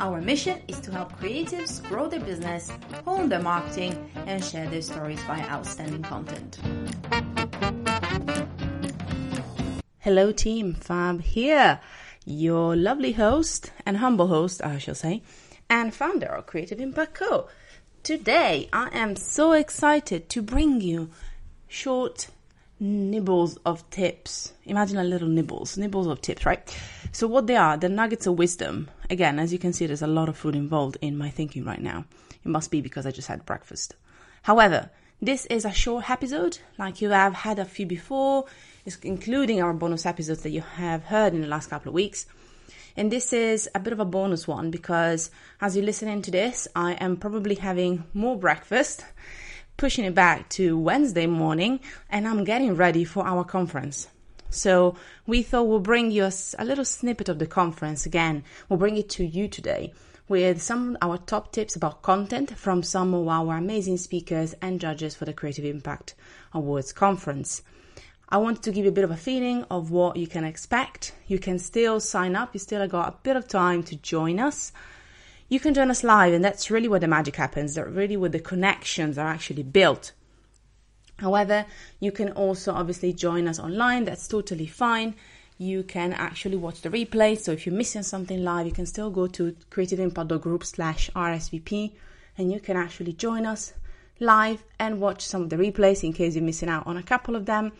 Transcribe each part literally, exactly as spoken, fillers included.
Our mission is to help creatives grow their business, hone their marketing, and share their stories via outstanding content. Hello team, Fab here, your lovely host and humble host, I shall say, and founder of Creative Impact Co. Today, I am so excited to bring you short nibbles of tips. Imagine a little nibbles, nibbles of tips, right? So what they are, the nuggets of wisdom. Again, as you can see, there's a lot of food involved in my thinking right now. It must be because I just had breakfast. However, this is a short episode, like you have had a few before, including our bonus episodes that you have heard in the last couple of weeks. And this is a bit of a bonus one because as you're listening to this, I am probably having more breakfast, pushing it back to Wednesday morning, and I'm getting ready for our conference. So we thought we'll bring you a, a little snippet of the conference again. We'll bring it to you today with some of our top tips about content from some of our amazing speakers and judges for the Creative Impact Awards conference. I wanted to give you a bit of a feeling of what you can expect. You can still sign up. You still have got a bit of time to join us. You can join us live, and that's really where the magic happens. That's really where the connections are actually built. However, you can also obviously join us online. That's totally fine. You can actually watch the replay. So if you're missing something live, you can still go to creative impact dot group slash R S V P and you can actually join us live and watch some of the replays in case you're missing out on a couple of them.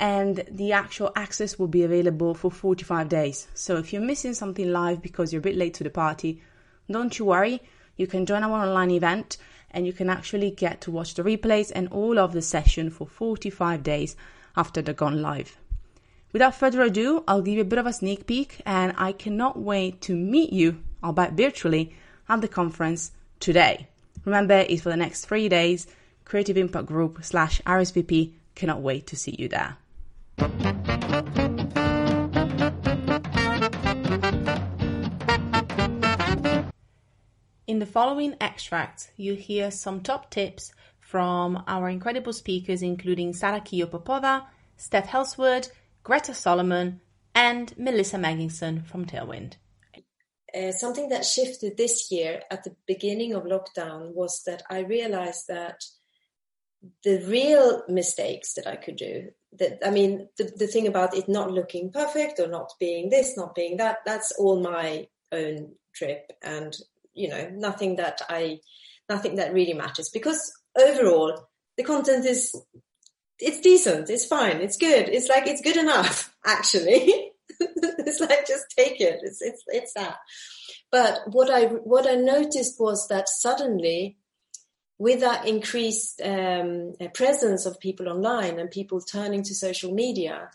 And the actual access will be available for forty-five days. So if you're missing something live because you're a bit late to the party, don't you worry. You can join our online event and you can actually get to watch the replays and all of the session for forty-five days after they're gone live. Without further ado, I'll give you a bit of a sneak peek, and I cannot wait to meet you, albeit virtually, at the conference today. Remember, it's for the next three days, Creative Impact Group slash R S V P. Cannot wait to see you there. In the following extracts, you hear some top tips from our incredible speakers, including Sarah Kiyopopova, Steph Helswood, Greta Solomon, and Melissa Magginson from Tailwind. Uh, something that shifted this year at the beginning of lockdown was that I realized that the real mistakes that I could do, that I mean, the, the thing about it not looking perfect or not being this, not being that, that's all my own trip, and you know, nothing that I, nothing that really matters, because overall the content is, it's decent, it's fine, it's good, it's like, it's good enough, actually. It's like, just take it. It's, it's, it's that. But what I, what I noticed was that suddenly with that increased um, presence of people online and people turning to social media,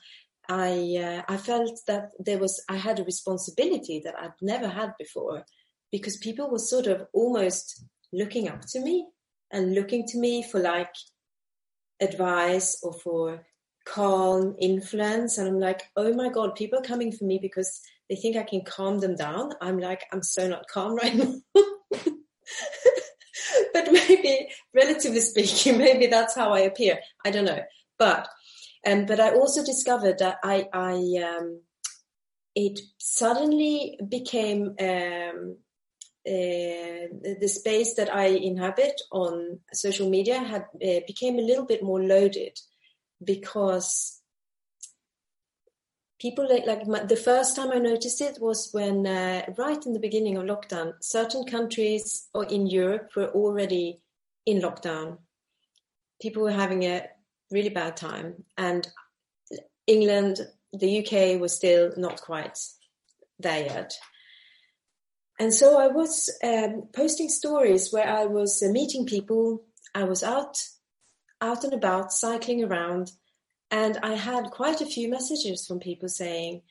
I, uh, I felt that there was, I had a responsibility that I'd never had before, because people were sort of almost looking up to me and looking to me for like advice or for calm influence. And I'm like, oh my God, people are coming for me because they think I can calm them down. I'm like, I'm so not calm right now. But maybe, relatively speaking, maybe that's how I appear. I don't know. But Um, but I also discovered that I, I um, it suddenly became um, uh, the space that I inhabit on social media had uh, became a little bit more loaded, because people like, like my, the first time I noticed it was when uh, right in the beginning of lockdown, certain countries or in Europe were already in lockdown. People were having a really bad time, and England, the U K was still not quite there yet. And so I was um, posting stories where I was uh, meeting people. I was out, out and about, cycling around, and I had quite a few messages from people saying,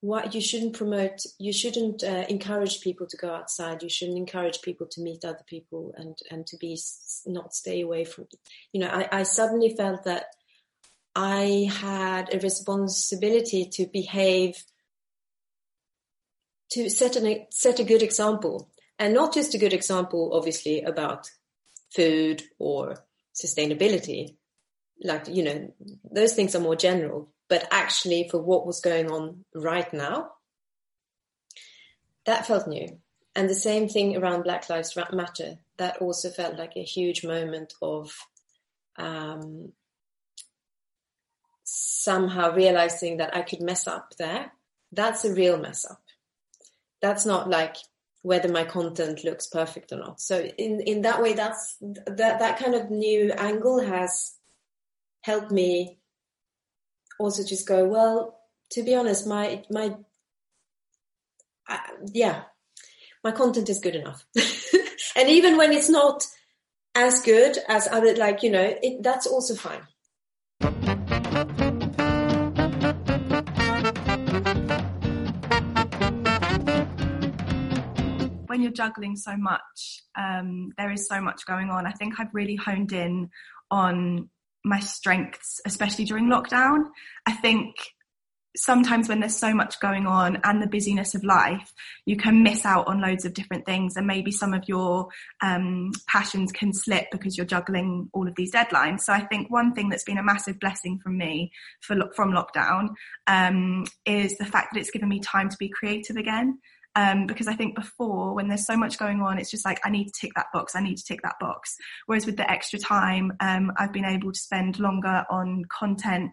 "What you shouldn't promote, you shouldn't uh, encourage people to go outside. You shouldn't encourage people to meet other people and, and to be not stay away from." You know, I, I suddenly felt that I had a responsibility to behave, to set an set a good example, and not just a good example, obviously, about food or sustainability. Like, you know, those things are more general. But actually, for what was going on right now, that felt new. And the same thing around Black Lives Matter. That also felt like a huge moment of um, somehow realizing that I could mess up there. That's a real mess up. That's not like whether my content looks perfect or not. So in, in that way, that's that that kind of new angle has helped me also just go, well, to be honest, my, my, uh, yeah, my content is good enough. And even when it's not as good as other, like, you know, it, that's also fine. When you're juggling so much, um, there is so much going on. I think I've really honed in on my strengths, especially during lockdown. I think sometimes when there's so much going on and the busyness of life, you can miss out on loads of different things, and maybe some of your um, passions can slip because you're juggling all of these deadlines. So I think one thing that's been a massive blessing from me for, from lockdown um, is the fact that it's given me time to be creative again. Um, because I think before, when there's so much going on, it's just like, I need to tick that box, I need to tick that box. Whereas with the extra time, um, I've been able to spend longer on content,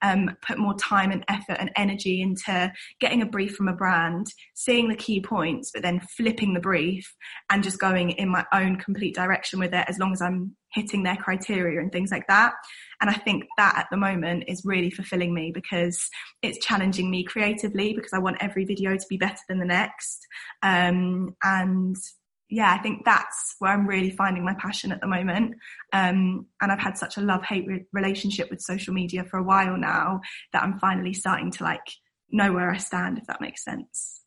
um, put more time and effort and energy into getting a brief from a brand, seeing the key points, but then flipping the brief and just going in my own complete direction with it, as long as I'm hitting their criteria and things like that. And I think that at the moment is really fulfilling me, because it's challenging me creatively, because I want every video to be better than the next. Um, and yeah, I think that's where I'm really finding my passion at the moment. Um, and I've had such a love-hate re- relationship with social media for a while now, that I'm finally starting to like know where I stand, if that makes sense.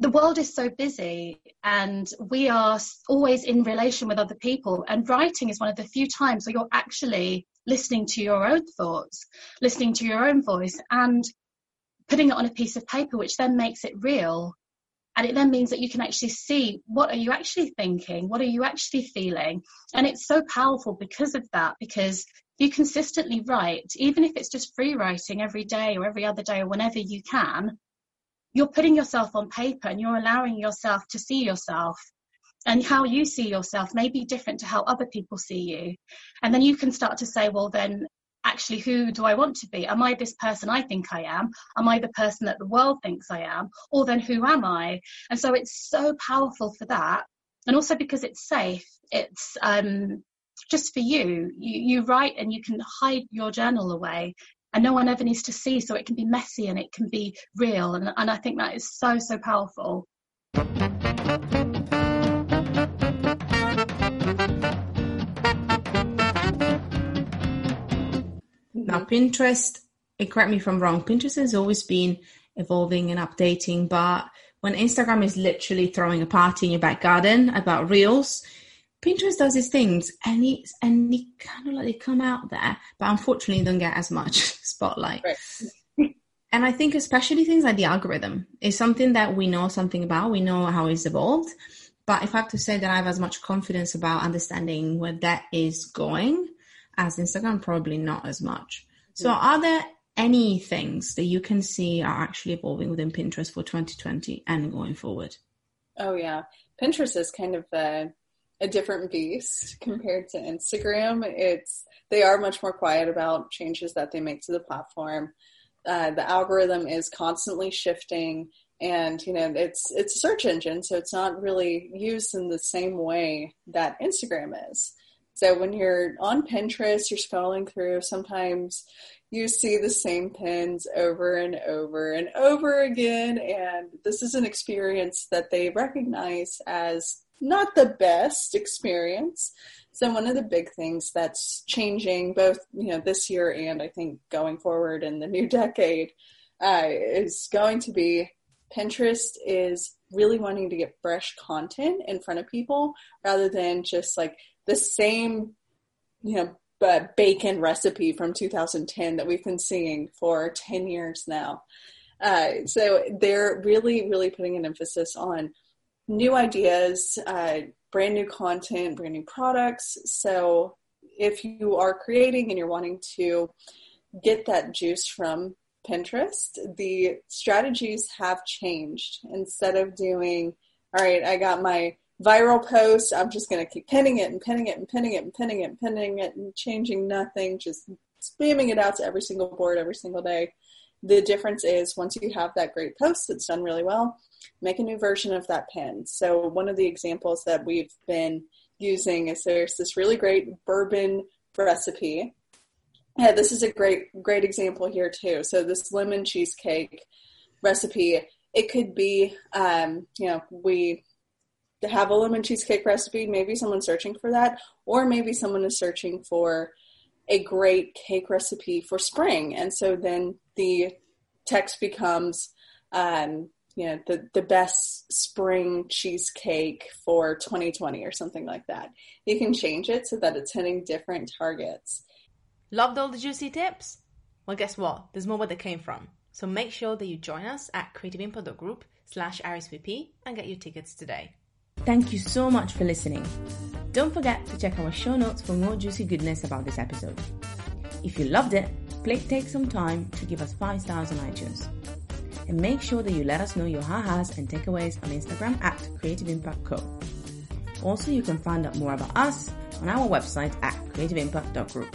The world is so busy, and we are always in relation with other people, and writing is one of the few times where you're actually listening to your own thoughts, listening to your own voice, and putting it on a piece of paper, which then makes it real. And it then means that you can actually see, what are you actually thinking? What are you actually feeling? And it's so powerful because of that, because you consistently write, even if it's just free writing every day or every other day or whenever you can, you're putting yourself on paper, and you're allowing yourself to see yourself, and how you see yourself may be different to how other people see you. And then you can start to say, well, then actually, who do I want to be? Am I this person I think I am? Am I the person that the world thinks I am? Or then who am I? And so it's so powerful for that. And also because it's safe, it's um, just for you. you. You write and you can hide your journal away, and no one ever needs to see, so it can be messy and it can be real. And, and I think that is so, so powerful. Now, Pinterest, and correct me if I'm wrong, Pinterest has always been evolving and updating, but when Instagram is literally throwing a party in your back garden about reels, Pinterest does these things, and it's and they kind of like they come out there, but unfortunately don't get as much spotlight. Right. And I think especially things like the algorithm is something that we know something about. We know how it's evolved. But if I have to say that I have as much confidence about understanding where that is going as Instagram, probably not as much. So are there any things that you can see are actually evolving within Pinterest for twenty twenty and going forward? Oh, yeah. Pinterest is kind of a, a different beast compared to Instagram. It's they are much more quiet about changes that they make to the platform. Uh, the algorithm is constantly shifting. And, you know, it's it's a search engine, so it's not really used in the same way that Instagram is. So when you're on Pinterest, you're scrolling through, sometimes you see the same pins over and over and over again. And this is an experience that they recognize as not the best experience. So one of the big things that's changing both, you know, this year and I think going forward in the new decade uh, is going to be Pinterest is really wanting to get fresh content in front of people rather than just like the same, you know, uh, bacon recipe from two thousand ten that we've been seeing for ten years now. Uh, so they're really, really putting an emphasis on new ideas, uh, brand new content, brand new products. So if you are creating and you're wanting to get that juice from Pinterest, the strategies have changed. Instead of doing, all right, I got my viral post, I'm just going to keep pinning it and pinning it and pinning it and pinning it and pinning it and changing nothing, just spamming it out to every single board every single day. The difference is once you have that great post that's done really well, make a new version of that pin. So one of the examples that we've been using is there's this really great bourbon recipe. Yeah, this is a great, great example here too. So this lemon cheesecake recipe, it could be, um, you know, we have a lemon cheesecake recipe, maybe someone's searching for that, or maybe someone is searching for a great cake recipe for spring. And so then the text becomes, um, you know, the, the best spring cheesecake for twenty twenty or something like that. You can change it so that it's hitting different targets. Loved all the juicy tips? Well, guess what? There's more where they came from. So make sure that you join us at creativeimpact.group slash RSVP and get your tickets today. Thank you so much for listening. Don't forget to check our show notes for more juicy goodness about this episode. If you loved it, please take some time to give us five stars on iTunes. And make sure that you let us know your ha-has and takeaways on Instagram at Creative Impact Co. Also, you can find out more about us on our website at creative impact dot group.